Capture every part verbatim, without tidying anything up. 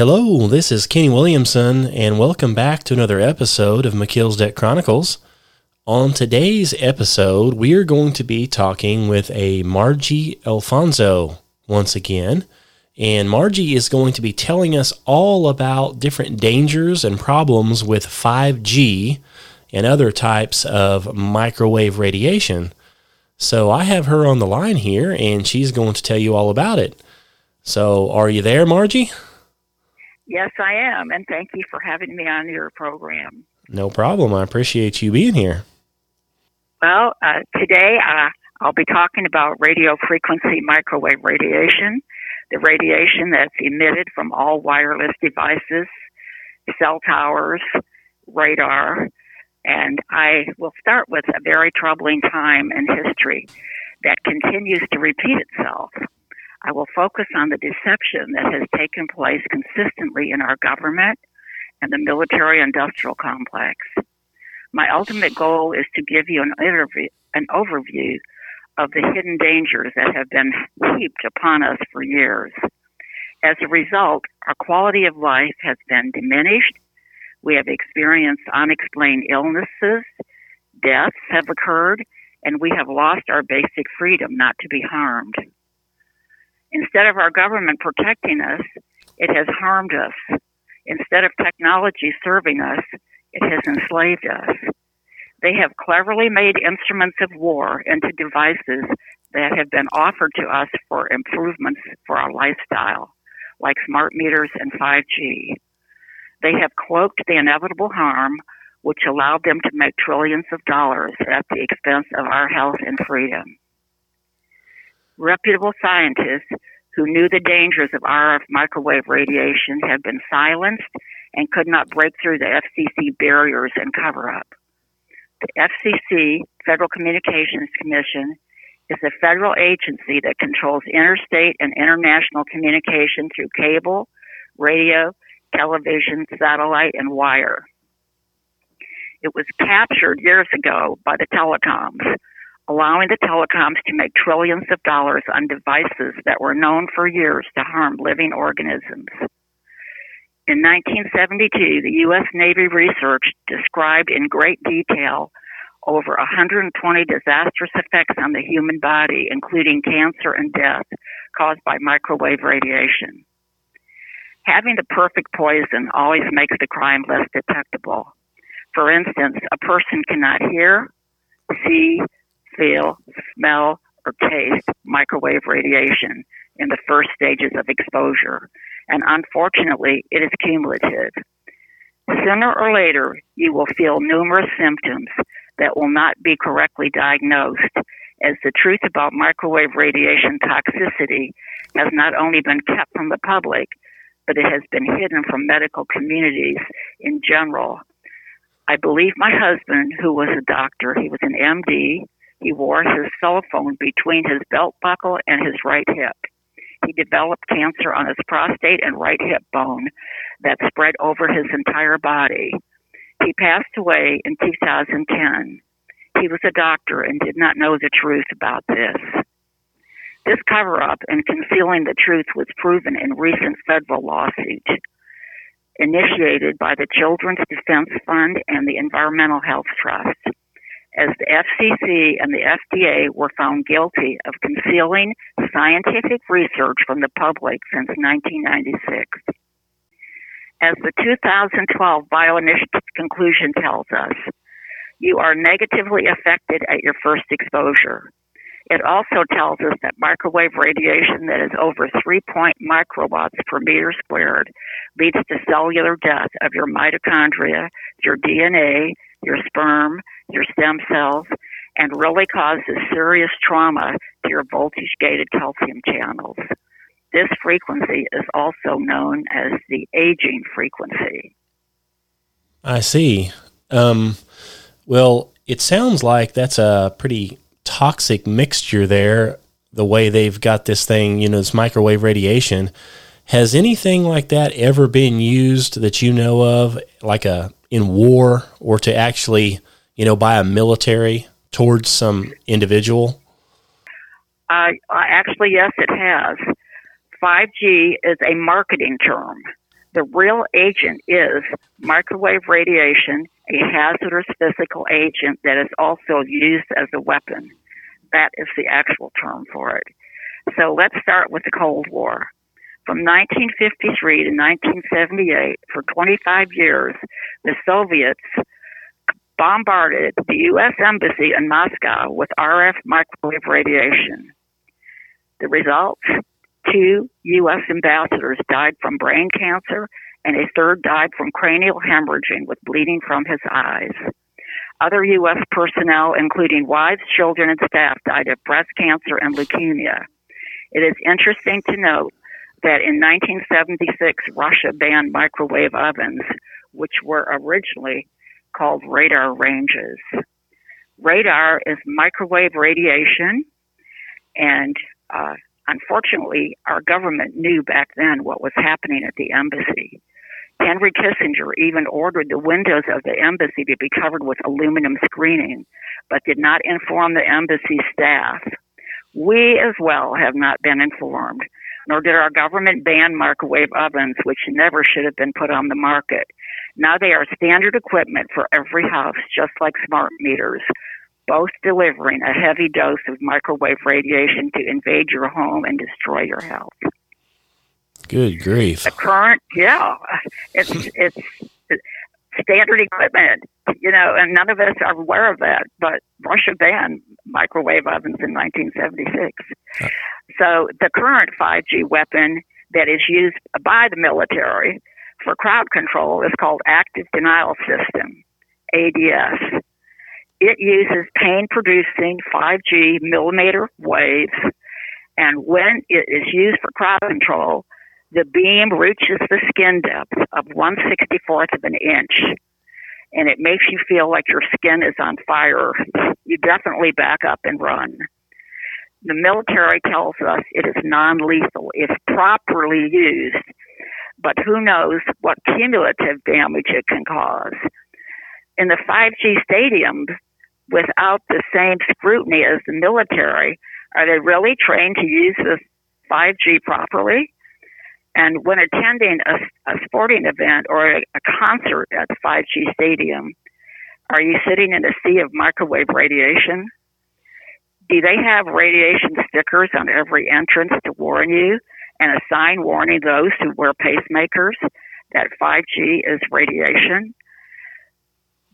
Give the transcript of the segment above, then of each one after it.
Hello, this is Kenny Williamson, and welcome back to another episode of McKill's Debt Chronicles. On today's episode, we are going to be talking with a Margie Alfonso once again, and Margie is going to be telling us all about different dangers and problems with five G and other types of microwave radiation. So I have her on the line here, and she's going to tell you all about it. So are you there, Margie? Yes, I am, and thank you for having me on your program. No problem. I appreciate you being here. Well, uh, today uh, I'll be talking about radio frequency microwave radiation, the radiation that's emitted from all wireless devices, cell towers, radar, and I will start with a very troubling time in history that continues to repeat itself. I will focus on the deception that has taken place consistently in our government and the military-industrial complex. My ultimate goal is to give you an interview, an overview of the hidden dangers that have been heaped upon us for years. As a result, our quality of life has been diminished. We have experienced unexplained illnesses, deaths have occurred, and we have lost our basic freedom not to be harmed. Instead of our government protecting us, it has harmed us. Instead of technology serving us, it has enslaved us. They have cleverly made instruments of war into devices that have been offered to us for improvements for our lifestyle, like smart meters and five G. They have cloaked the inevitable harm, which allowed them to make trillions of dollars at the expense of our health and freedom. Reputable scientists who knew the dangers of R F microwave radiation have been silenced and could not break through the F C C barriers and cover-up. The F C C, Federal Communications Commission, is a federal agency that controls interstate and international communication through cable, radio, television, satellite, and wire. It was captured years ago by the telecoms, allowing the telecoms to make trillions of dollars on devices that were known for years to harm living organisms. In nineteen seventy-two, the U S Navy research described in great detail over one hundred twenty disastrous effects on the human body, including cancer and death caused by microwave radiation. Having the perfect poison always makes the crime less detectable. For instance, a person cannot hear, see, feel, smell, or taste microwave radiation in the first stages of exposure, and unfortunately, it is cumulative. Sooner or later, you will feel numerous symptoms that will not be correctly diagnosed, as the truth about microwave radiation toxicity has not only been kept from the public, but it has been hidden from medical communities in general. I believe my husband, who was a doctor, he was an M D, he wore his cell phone between his belt buckle and his right hip. He developed cancer on his prostate and right hip bone that spread over his entire body. He passed away in two thousand ten. He was a doctor and did not know the truth about this. This cover-up and concealing the truth was proven in recent federal lawsuits initiated by the Children's Defense Fund and the Environmental Health Trust, as the F C C and the F D A were found guilty of concealing scientific research from the public since nineteen ninety-six. As the two thousand twelve Bioinitiative conclusion tells us, you are negatively affected at your first exposure. It also tells us that microwave radiation that is over three point microwatts per meter squared leads to cellular death of your mitochondria, your D N A, your sperm, your stem cells, and really causes serious trauma to your voltage-gated calcium channels. This frequency is also known as the aging frequency. I see. Um, well, it sounds like that's a pretty toxic mixture there, the way they've got this thing, you know, this microwave radiation. Has anything like that ever been used that you know of, like a in war, or to actually, you know, by a military towards some individual? Uh, actually, yes, it has. five G is a marketing term The real agent is microwave radiation, a hazardous physical agent that is also used as a weapon. That is the actual term for it. So let's start with the Cold War. From nineteen fifty-three to nineteen seventy-eight, for twenty-five years, the Soviets bombarded the U S embassy in Moscow with R F microwave radiation. The result? Two U S ambassadors died from brain cancer, and a third died from cranial hemorrhaging with bleeding from his eyes. Other U S personnel, including wives, children, and staff, died of breast cancer and leukemia. It is interesting to note that in nineteen seventy-six, Russia banned microwave ovens, which were originally called radar ranges. Radar is microwave radiation, and uh, unfortunately, our government knew back then what was happening at the embassy. Henry Kissinger even ordered the windows of the embassy to be covered with aluminum screening, but did not inform the embassy staff. We as well have not been informed, nor did our government ban microwave ovens, which never should have been put on the market. Now they are standard equipment for every house, just like smart meters, both delivering a heavy dose of microwave radiation to invade your home and destroy your health. Good grief. The current, yeah, it's it's standard equipment, you know, and none of us are aware of that, but Russia banned microwave ovens in nineteen seventy-six. Uh, so the current five G weapon that is used by the military for crowd control is called Active Denial System, A D S. It uses pain-producing five G millimeter waves, and when it is used for crowd control, the beam reaches the skin depth of one sixty-fourth of an inch, and it makes you feel like your skin is on fire. You definitely back up and run. The military tells us it is non-lethal if properly used, but who knows what cumulative damage it can cause. In the five G stadiums, without the same scrutiny as the military, are they really trained to use this five G properly? And when attending a, a sporting event or a, a concert at the five G stadium, are you sitting in a sea of microwave radiation? Do they have radiation stickers on every entrance to warn you and a sign warning those who wear pacemakers that five G is radiation?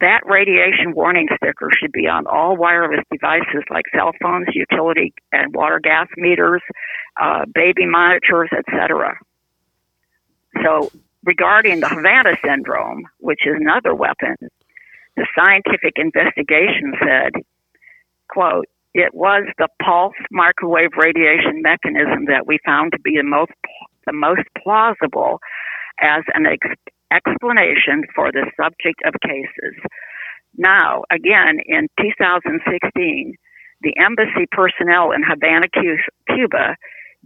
That radiation warning sticker should be on all wireless devices like cell phones, utility and water gas meters, uh, baby monitors, et cetera. So regarding the Havana Syndrome, which is another weapon, the scientific investigation said, quote, "It was the pulse microwave radiation mechanism that we found to be the most, the most plausible as an ex- explanation for the subject of cases." Now, again, in two thousand sixteen, the embassy personnel in Havana, Cuba,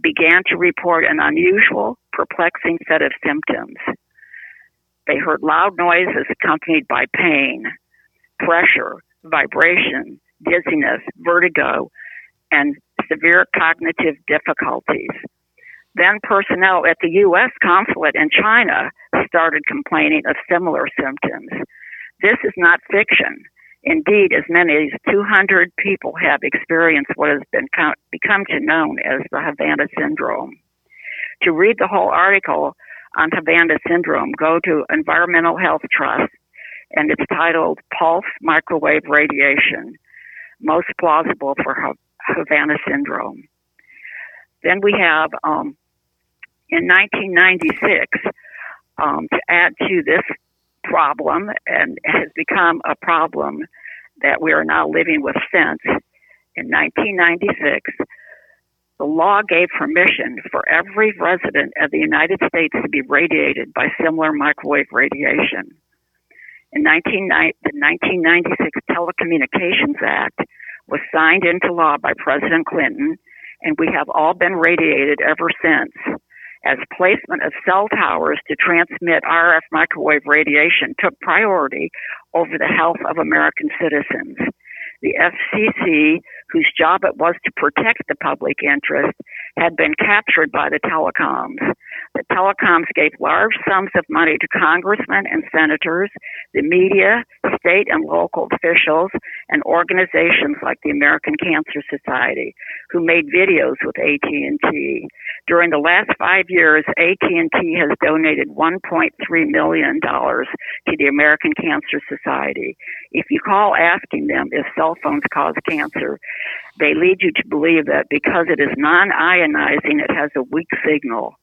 began to report an unusual, perplexing set of symptoms. They heard loud noises accompanied by pain, pressure, vibration, dizziness, vertigo, and severe cognitive difficulties. Then personnel at the U S consulate in China started complaining of similar symptoms. This is not fiction. Indeed, as many as two hundred people have experienced what has been co- become to known as the Havana Syndrome. To read the whole article on Havana Syndrome, go to Environmental Health Trust, and it's titled Pulse Microwave Radiation, Most Plausible for ha- Havana Syndrome. Then we have, um, in nineteen ninety-six, um, to add to this problem, and has become a problem that we are now living with since, in nineteen ninety-six, the law gave permission for every resident of the United States to be radiated by similar microwave radiation. In nineteen, the nineteen ninety-six Telecommunications Act was signed into law by President Clinton, and we have all been radiated ever since, as placement of cell towers to transmit R F microwave radiation took priority over the health of American citizens. The F C C, whose job it was to protect the public interest, had been captured by the telecoms. The telecoms gave large sums of money to congressmen and senators, the media, state and local officials, and organizations like the American Cancer Society, who made videos with A T and T. During the last five years, A T and T has donated one point three million dollars to the American Cancer Society. If you call asking them if cell phones cause cancer, they lead you to believe that because it is non-ionizing, it has a weak signal.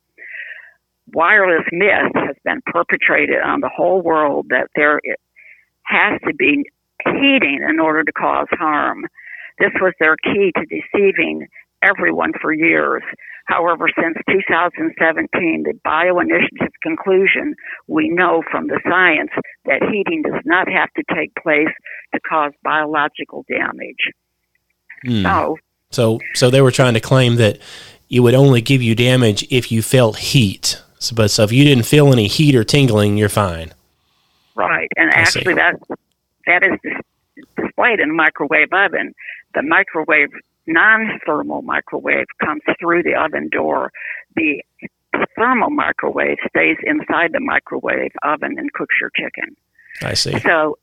Wireless myth has been perpetrated on the whole world that there has to be heating in order to cause harm. This was their key to deceiving everyone for years. However, since two thousand seventeen, the Bioinitiative conclusion, we know from the science that heating does not have to take place to cause biological damage. Mm. So, so, so they were trying to claim that it would only give you damage if you felt heat. So, but so if you didn't feel any heat or tingling, you're fine. Right, and I actually see. that that is dis- displayed in a microwave oven. The microwave, non-thermal microwave, comes through the oven door. The thermal microwave stays inside the microwave oven and cooks your chicken. I see. So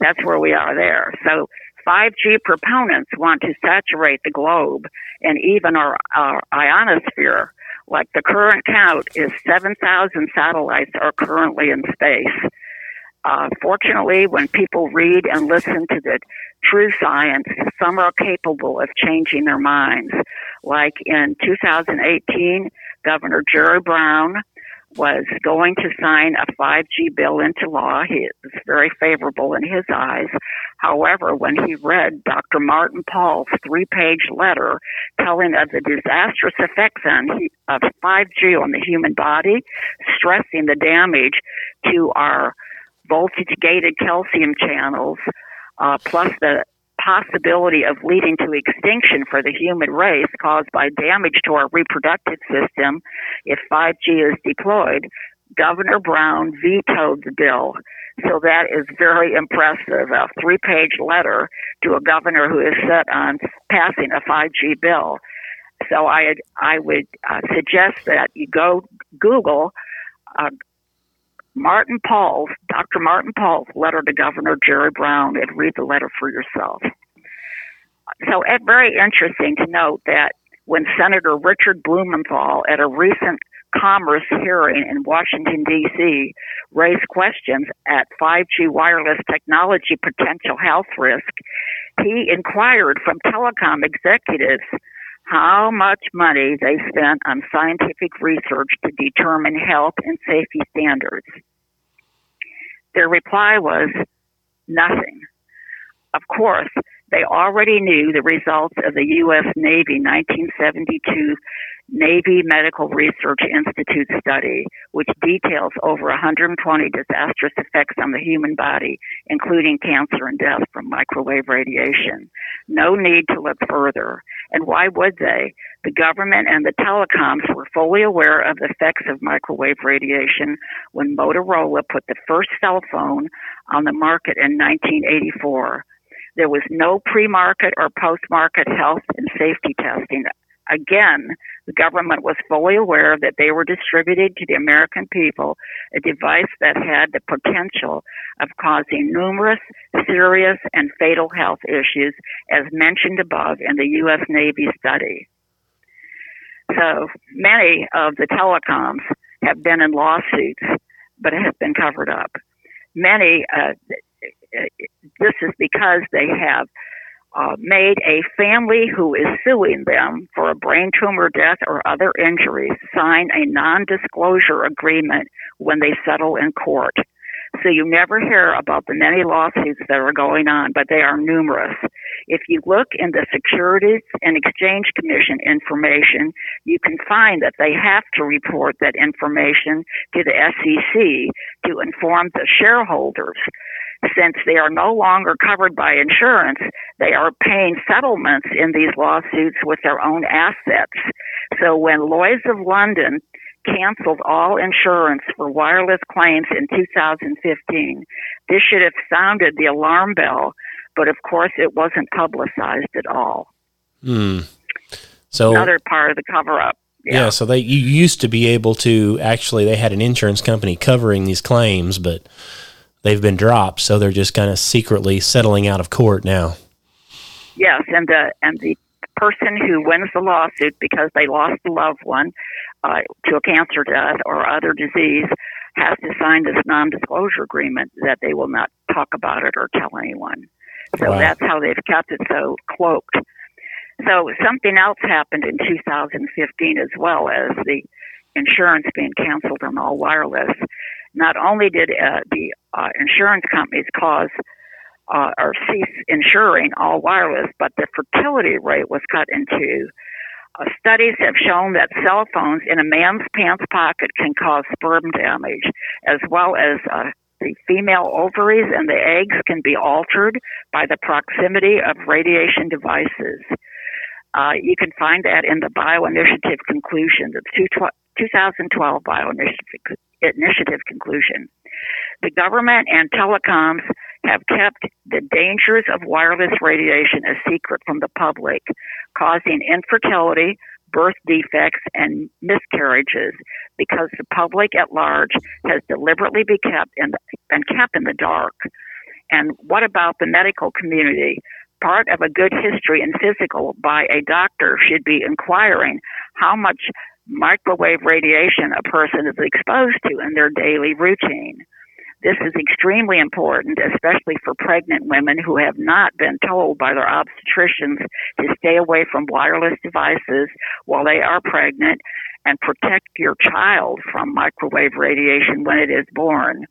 that's where we are there. So five G proponents want to saturate the globe and even our, our ionosphere. Like the current count is seven thousand satellites are currently in space. Uh, fortunately, when people read and listen to the true science, some are capable of changing their minds. Like in two thousand eighteen, Governor Jerry Brown was going to sign a five G bill into law. It was very favorable in his eyes. However, when he read Doctor Martin Paul's three-page letter telling of the disastrous effects on he, of five G on the human body, stressing the damage to our voltage-gated calcium channels, uh, plus the possibility of leading to extinction for the human race caused by damage to our reproductive system if five G is deployed, Governor Brown vetoed the bill. So that is very impressive, a three-page letter to a governor who is set on passing a five G bill. So I, I would uh, suggest that you go Google uh, Martin Paul's, Doctor Martin Paul's letter to Governor Jerry Brown and read the letter for yourself. So it's very interesting to note that when Senator Richard Blumenthal at a recent Commerce hearing in Washington, D C raised questions at five G wireless technology potential health risk, he inquired from telecom executives how much money they spent on scientific research to determine health and safety standards. Their reply was nothing. Of course, they already knew the results of the U S Navy nineteen seventy-two Navy Medical Research Institute study, which details over one hundred twenty disastrous effects on the human body, including cancer and death from microwave radiation. No need to look further. And why would they? The government and the telecoms were fully aware of the effects of microwave radiation when Motorola put the first cell phone on the market in nineteen eighty-four. There was no pre-market or post-market health and safety testing. Again, the government was fully aware that they were distributed to the American people a device that had the potential of causing numerous serious and fatal health issues, as mentioned above in the U S Navy study. So many of the telecoms have been in lawsuits, but it has been covered up. Many, uh, this is because they have Uh, made a family who is suing them for a brain tumor, death, or other injuries sign a non-disclosure agreement when they settle in court. So you never hear about the many lawsuits that are going on, but they are numerous. If you look in the Securities and Exchange Commission information, you can find that they have to report that information to the S E C to inform the shareholders. Since they are no longer covered by insurance, they are paying settlements in these lawsuits with their own assets. So when Lloyd's of London canceled all insurance for wireless claims in two thousand fifteen, this should have sounded the alarm bell, but of course it wasn't publicized at all. Mm. So another part of the cover-up. Yeah. yeah, so they you used to be able to actually, they had an insurance company covering these claims, but they've been dropped, so they're just kind of secretly settling out of court now. Yes, and the and the person who wins the lawsuit because they lost a loved one uh, to a cancer death or other disease has to sign this non-disclosure agreement that they will not talk about it or tell anyone. So wow. That's how they've kept it so cloaked. So something else happened in two thousand fifteen as well as the insurance being canceled on all wireless. Not only did uh, the uh, insurance companies cause uh, or cease insuring all wireless, but the fertility rate was cut in two. Uh, studies have shown that cell phones in a man's pants pocket can cause sperm damage, as well as uh, the female ovaries and the eggs can be altered by the proximity of radiation devices. Uh, you can find that in the Bioinitiative Conclusion, the two thousand twelve Bioinitiative Initiative Conclusion. The government and telecoms have kept the dangers of wireless radiation a secret from the public, causing infertility, birth defects, and miscarriages because the public at large has deliberately been kept in the, been kept in the dark. And what about the medical community? Part of a good history and physical by a doctor should be inquiring how much microwave radiation a person is exposed to in their daily routine. This is extremely important, especially for pregnant women who have not been told by their obstetricians to stay away from wireless devices while they are pregnant and protect your child from microwave radiation when it is born.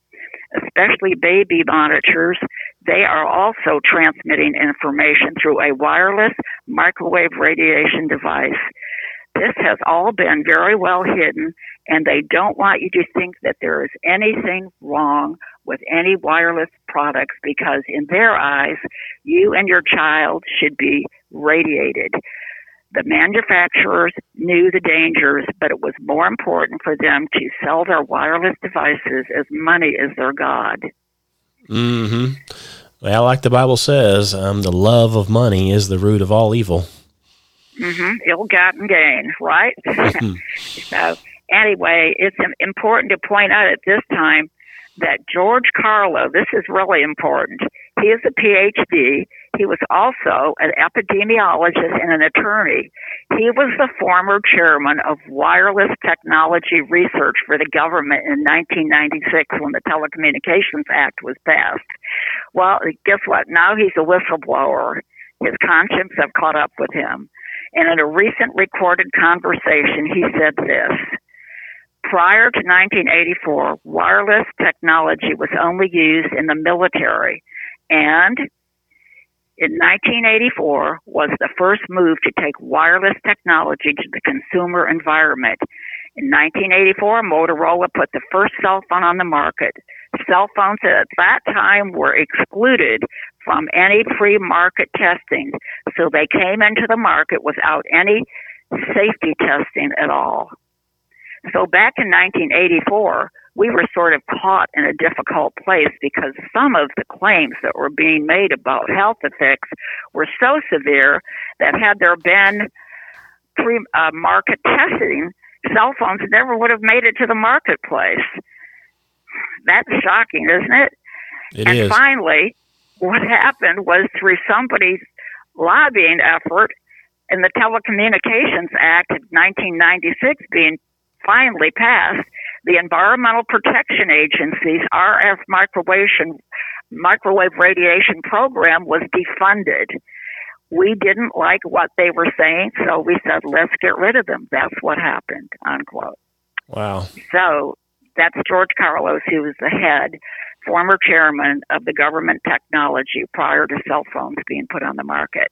Especially baby monitors, they are also transmitting information through a wireless microwave radiation device. This has all been very well hidden, and they don't want you to think that there is anything wrong with any wireless products because in their eyes, you and your child should be radiated. The manufacturers knew the dangers, but it was more important for them to sell their wireless devices as money is their God. Mm-hmm. Well, like the Bible says, um, the love of money is the root of all evil. Mm-hmm. Ill-gotten gain, right? So, anyway, it's important to point out at this time that George Carlo, this is really important. He is a P H D. He was also an epidemiologist and an attorney. He was the former chairman of wireless technology research for the government in nineteen ninety-six when the Telecommunications Act was passed. Well, guess what? Now he's a whistleblower. His conscience have caught up with him. And in a recent recorded conversation, he said this, prior to nineteen eighty-four, wireless technology was only used in the military, and in nineteen eighty-four was the first move to take wireless technology to the consumer environment. In nineteen eighty-four, Motorola put the first cell phone on the market. Cell phones at that time were excluded from any pre-market testing, so they came into the market without any safety testing at all. So back in nineteen eighty-four, we were sort of caught in a difficult place because some of the claims that were being made about health effects were so severe that had there been pre-market testing, cell phones never would have made it to the marketplace. That's shocking, isn't it? It and is. Finally, what happened was through somebody's lobbying effort in the Telecommunications Act of nineteen ninety-six being finally passed, the Environmental Protection Agency's R F microwave, microwave radiation program was defunded. We didn't like what they were saying, so we said, let's get rid of them. That's what happened, unquote. Wow. So that's George Carlos, who was the head, former chairman of the government technology prior to cell phones being put on the market.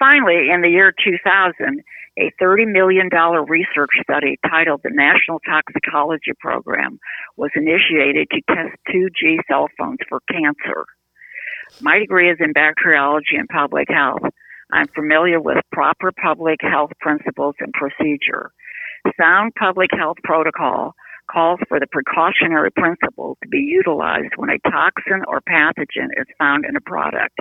Finally, in the year two thousand, a thirty million dollars research study titled the National Toxicology Program was initiated to test two G cell phones for cancer. My degree is in bacteriology and public health. I'm familiar with proper public health principles and procedure. Sound public health protocol calls for the precautionary principle to be utilized when a toxin or pathogen is found in a product.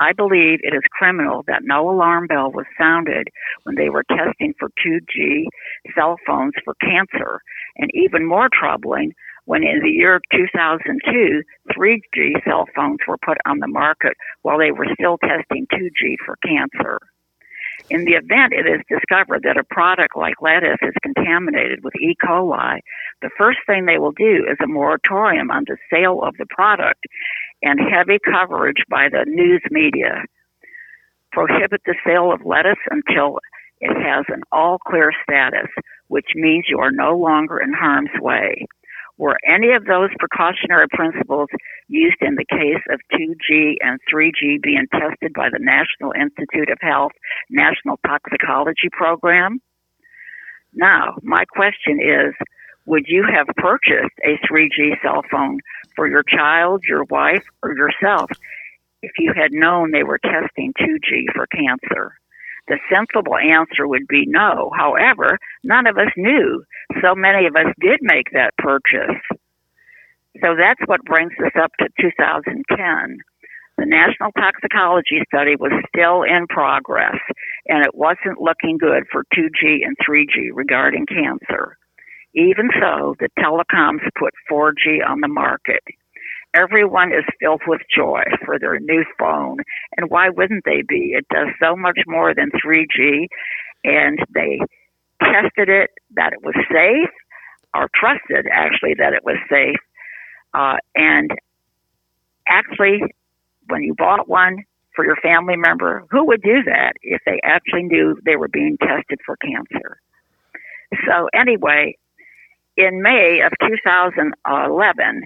I believe it is criminal that no alarm bell was sounded when they were testing for two G cell phones for cancer, and even more troubling when in the year two thousand two, three G cell phones were put on the market while they were still testing two G for cancer. In the event it is discovered that a product like lettuce is contaminated with E. coli, the first thing they will do is a moratorium on the sale of the product and heavy coverage by the news media. Prohibit the sale of lettuce until it has an all-clear status, which means you are no longer in harm's way. Were any of those precautionary principles used in the case of two G and three G being tested by the National Institute of Health National Toxicology Program? Now, my question is, would you have purchased a three G cell phone for your child, your wife, or yourself if you had known they were testing two G for cancer? The sensible answer would be no. However, none of us knew. So many of us did make that purchase. So that's what brings us up to two thousand ten. The National Toxicology Study was still in progress, and it wasn't looking good for two G and three G regarding cancer. Even so, the telecoms put four G on the market. Everyone is filled with joy for their new phone, and why wouldn't they be? It does so much more than three G, and they tested it that it was safe, or trusted, actually, that it was safe. Uh, and actually, when you bought one for your family member, who would do that if they actually knew they were being tested for cancer? So anyway, in May of two thousand eleven,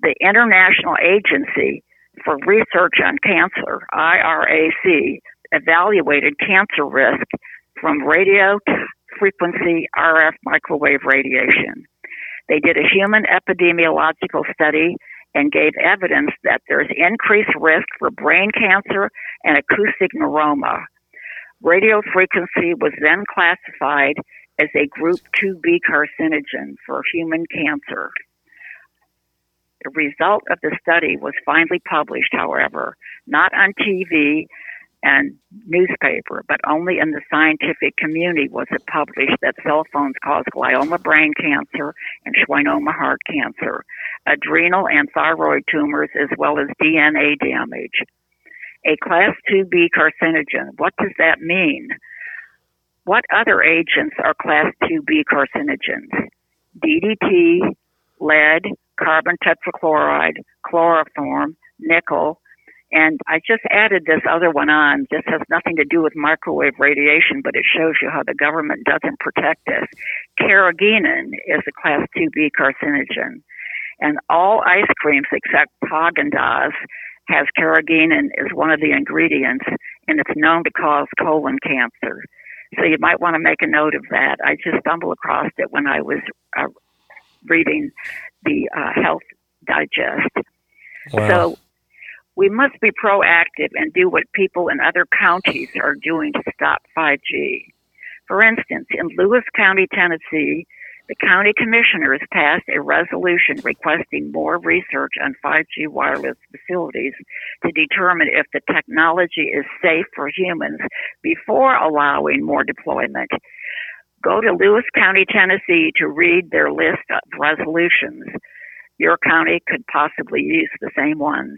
the International Agency for Research on Cancer, I R A C, evaluated cancer risk from radio frequency R F microwave radiation. They did a human epidemiological study and gave evidence that there's increased risk for brain cancer and acoustic neuroma. Radio frequency was then classified as a group two B carcinogen for human cancer. The result of the study was finally published, however, not on T V and newspaper, but only in the scientific community was it published that cell phones cause glioma brain cancer and schwannoma heart cancer, adrenal and thyroid tumors, as well as D N A damage. A class two B carcinogen, what does that mean? What other agents are class two B carcinogens? D D T, lead, carbon tetrachloride, chloroform, nickel, and I just added this other one on. This has nothing to do with microwave radiation, but it shows you how the government doesn't protect us. Carrageenan is a class two B carcinogen, and all ice creams except Haagen-Dazs has carrageenan as one of the ingredients, and it's known to cause colon cancer. So you might want to make a note of that. I just stumbled across it when I was uh, reading the uh, Health Digest. Wow. So we must be proactive and do what people in other counties are doing to stop five G. For instance, in Lewis County, Tennessee, the county commissioners passed a resolution requesting more research on five G wireless facilities to determine if the technology is safe for humans before allowing more deployment. Go to Lewis County, Tennessee to read their list of resolutions. Your county could possibly use the same ones.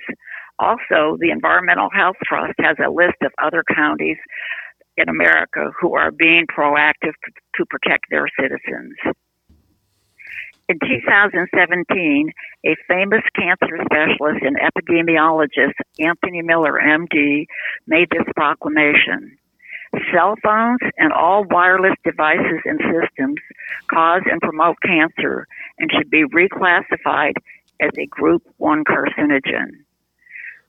Also, the Environmental Health Trust has a list of other counties in America who are being proactive to protect their citizens. In two thousand seventeen, a famous cancer specialist and epidemiologist, Anthony Miller, M D, made this proclamation. Cell phones and all wireless devices and systems cause and promote cancer and should be reclassified as a group one carcinogen.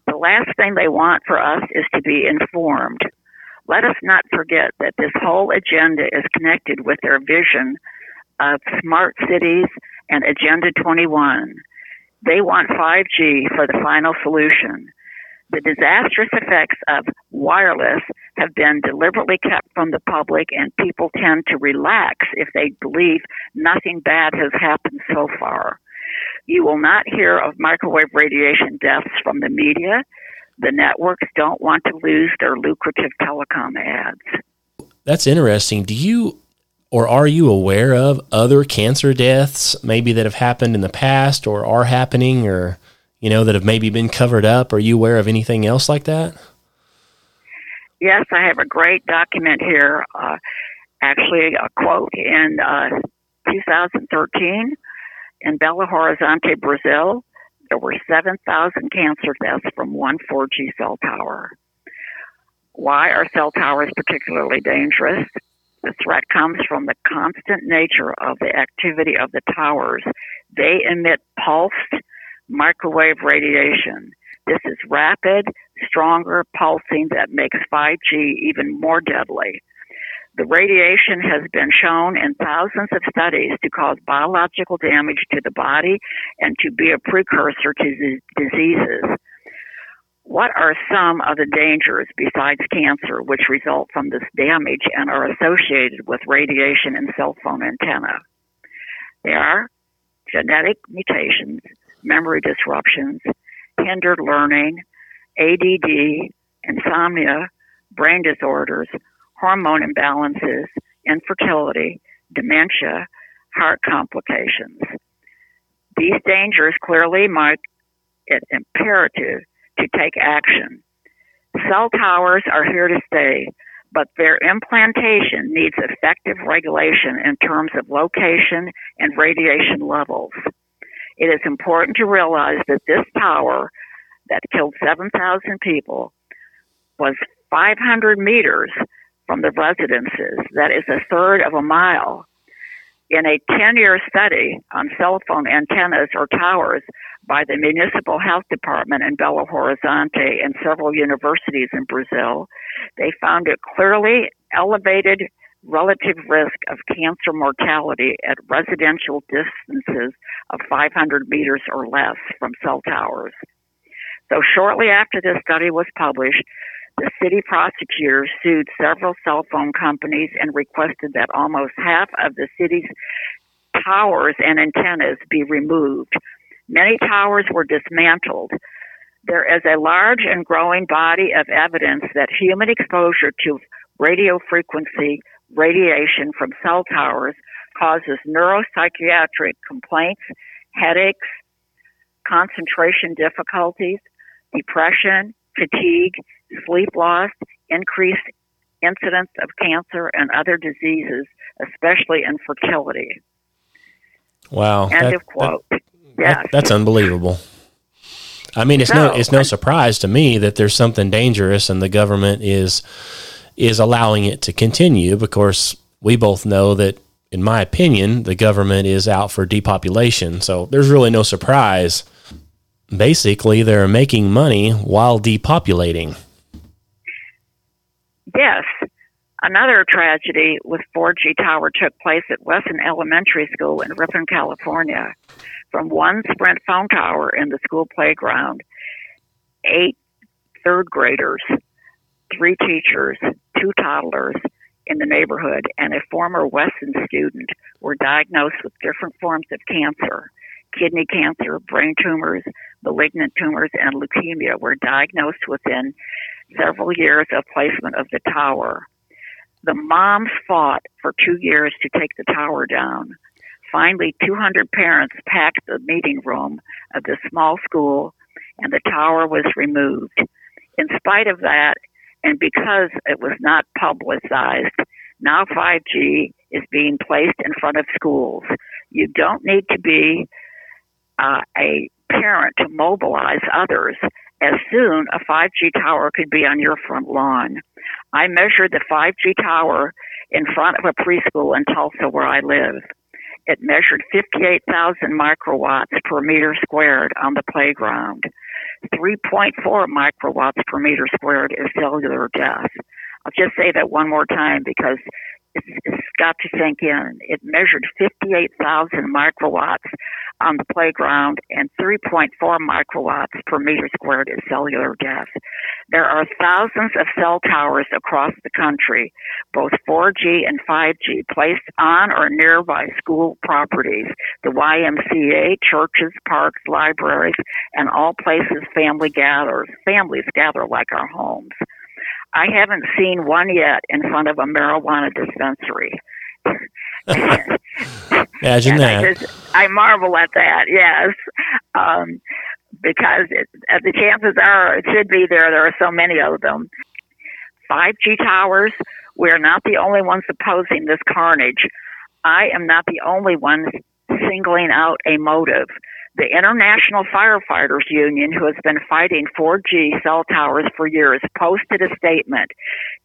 The last thing they want for us is to be informed. Let us not forget that this whole agenda is connected with their vision of smart cities and Agenda twenty-one. They want five G for the final solution. The disastrous effects of wireless have been deliberately kept from the public, and people tend to relax if they believe nothing bad has happened so far. You will not hear of microwave radiation deaths from the media. The networks don't want to lose their lucrative telecom ads. That's interesting. Do you or are you aware of other cancer deaths maybe that have happened in the past or are happening or, you know, that have maybe been covered up? Are you aware of anything else like that? Yes, I have a great document here, uh, actually a quote in uh, two thousand thirteen in Belo Horizonte, Brazil. There were seven thousand cancer deaths from one four G cell tower. Why are cell towers particularly dangerous? The threat comes from the constant nature of the activity of the towers. They emit pulsed microwave radiation. This is rapid, stronger pulsing that makes five G even more deadly. The radiation has been shown in thousands of studies to cause biological damage to the body and to be a precursor to diseases. What are some of the dangers besides cancer which result from this damage and are associated with radiation and cell phone antenna? They are genetic mutations, memory disruptions, hindered learning, A D D, insomnia, brain disorders, hormone imbalances, infertility, dementia, heart complications. These dangers clearly make it imperative to take action. Cell towers are here to stay, but their implantation needs effective regulation in terms of location and radiation levels. It is important to realize that this tower that killed seven thousand people was five hundred meters from the residences. That is a third of a mile. In a ten-year study on cell phone antennas or towers by the Municipal Health Department in Belo Horizonte and several universities in Brazil, they found a clearly elevated relative risk of cancer mortality at residential distances of five hundred meters or less from cell towers. So shortly after this study was published, the city prosecutors sued several cell phone companies and requested that almost half of the city's towers and antennas be removed. Many towers were dismantled. There is a large and growing body of evidence that human exposure to radio frequency radiation from cell towers causes neuropsychiatric complaints, headaches, concentration difficulties, depression, fatigue, sleep loss, increased incidence of cancer and other diseases, especially infertility. Wow. End that, of quote. That, yes. that, that's unbelievable. I mean, it's so, no it's no surprise to me that there's something dangerous and the government is is allowing it to continue because we both know that, in my opinion, the government is out for depopulation. So there's really no surprise. Basically, they're making money while depopulating. Yes. Another tragedy with four G tower took place at Wesson Elementary School in Ripon, California. From one Sprint phone tower in the school playground, eight third graders, three teachers, two toddlers in the neighborhood, and a former Wesson student were diagnosed with different forms of cancer. Kidney cancer, brain tumors, malignant tumors, and leukemia were diagnosed within several years of placement of the tower. The moms fought for two years to take the tower down. Finally, two hundred parents packed the meeting room of the small school, and the tower was removed. In spite of that, and because it was not publicized, now five G is being placed in front of schools. You don't need to be Uh, a parent to mobilize others. As soon a five G tower could be on your front lawn. I measured the five G tower in front of a preschool in Tulsa where I live. It measured fifty-eight thousand microwatts per meter squared on the playground. three point four microwatts per meter squared is cellular death. I'll just say that one more time because it's, it's got to sink in. It measured fifty-eight thousand microwatts on the playground, and three point four microwatts per meter squared is cellular death. There are thousands of cell towers across the country, both four G and five G, placed on or nearby school properties, the Y M C A, churches, parks, libraries, and all places family gathers. Families gather like our homes. I haven't seen one yet in front of a marijuana dispensary. Imagine and that. I, just, I marvel at that, yes, um, because it, the chances are it should be there. There are so many of them. five G towers, we are not the only ones opposing this carnage. I am not the only one singling out a motive. The International Firefighters Union, who has been fighting four G cell towers for years, posted a statement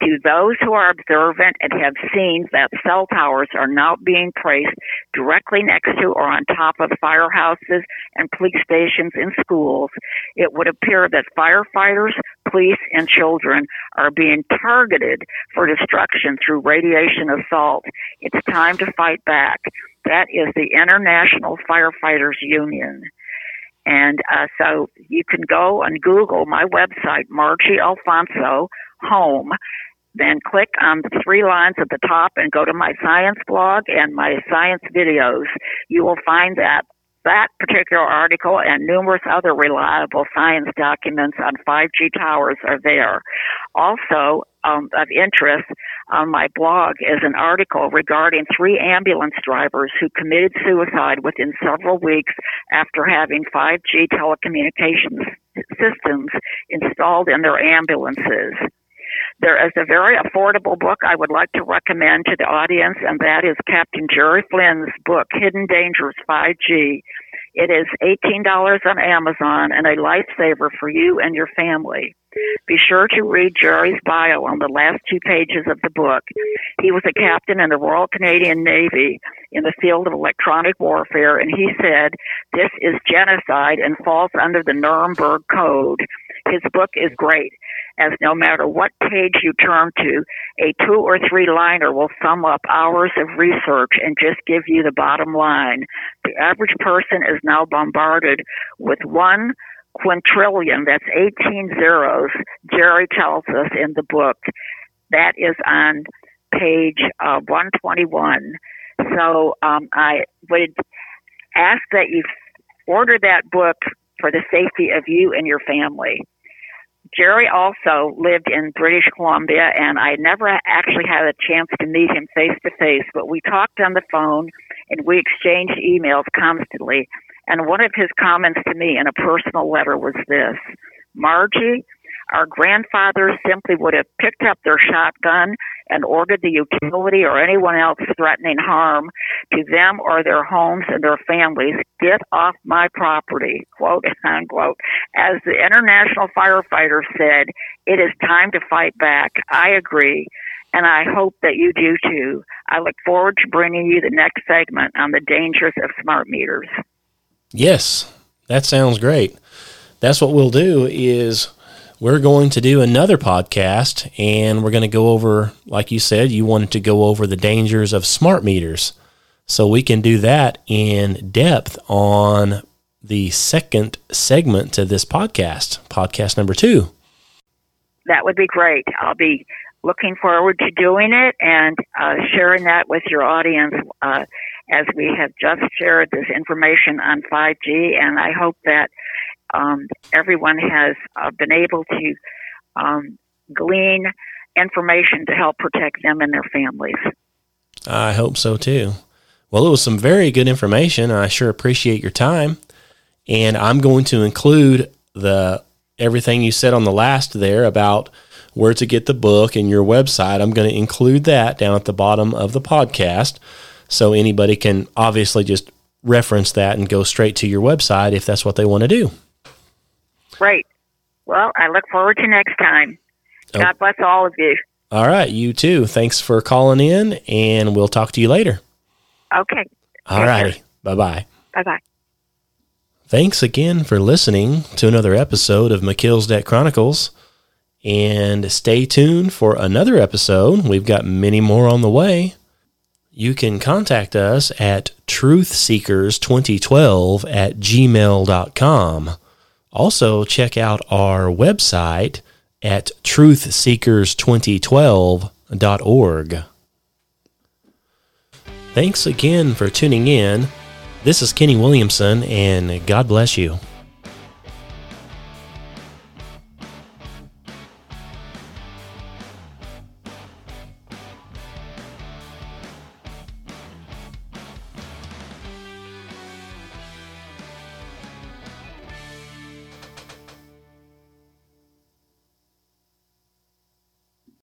to those who are observant and have seen that cell towers are now being placed directly next to or on top of firehouses and police stations and schools. It would appear that firefighters, police, and children are being targeted for destruction through radiation assault. It's time to fight back. That is the International Firefighters Union. And uh, so you can go and Google my website, Margie Alfonso Home, then click on the three lines at the top and go to my science blog and my science videos. You will find that that particular article and numerous other reliable science documents on five G towers are there. Also, um, of interest, on my blog is an article regarding three ambulance drivers who committed suicide within several weeks after having five G telecommunications systems installed in their ambulances. There is a very affordable book I would like to recommend to the audience, and that is Captain Jerry Flynn's book, Hidden Dangers five G. It is eighteen dollars on Amazon and a lifesaver for you and your family. Be sure to read Jerry's bio on the last two pages of the book. He was a captain in the Royal Canadian Navy in the field of electronic warfare, and he said, "This is genocide and falls under the Nuremberg Code." His book is great, as no matter what page you turn to, a two or three liner will sum up hours of research and just give you the bottom line. The average person is now bombarded with one quintillion, that's eighteen zeros, Jerry tells us in the book. That is on page uh, one twenty-one. So um, I would ask that you order that book for the safety of you and your family. Jerry also lived in British Columbia, and I never actually had a chance to meet him face-to-face, but we talked on the phone, and we exchanged emails constantly. And one of his comments to me in a personal letter was this: "Margie, our grandfathers simply would have picked up their shotgun and ordered the utility or anyone else threatening harm to them or their homes and their families, 'Get off my property,'" quote unquote. As the International Firefighter said, it is time to fight back. I agree, and I hope that you do too. I look forward to bringing you the next segment on the dangers of smart meters. Yes, that sounds great. That's what we'll do is we're going to do another podcast, and we're going to go over, like you said, you wanted to go over the dangers of smart meters. So we can do that in depth on the second segment to this podcast, podcast number two. That would be great. I'll be looking forward to doing it and uh, sharing that with your audience uh as we have just shared this information on five G, and I hope that um, everyone has uh, been able to um, glean information to help protect them and their families. I hope so, too. Well, it was some very good information. I sure appreciate your time, and I'm going to include the everything you said on the last there about where to get the book and your website. I'm going to include that down at the bottom of the podcast, so anybody can obviously just reference that and go straight to your website if that's what they want to do. Great. Well, I look forward to next time. Oh. God bless all of you. All right. You too. Thanks for calling in, and we'll talk to you later. Okay. All righty. Bye-bye. Bye-bye. Thanks again for listening to another episode of McKill's Debt Chronicles, and stay tuned for another episode. We've got many more on the way. you can contact us at truth seekers twenty twelve at gmail dot com. Also, check out our website at truth seekers twenty twelve dot org. Thanks again for tuning in. This is Kenny Williamson, and God bless you.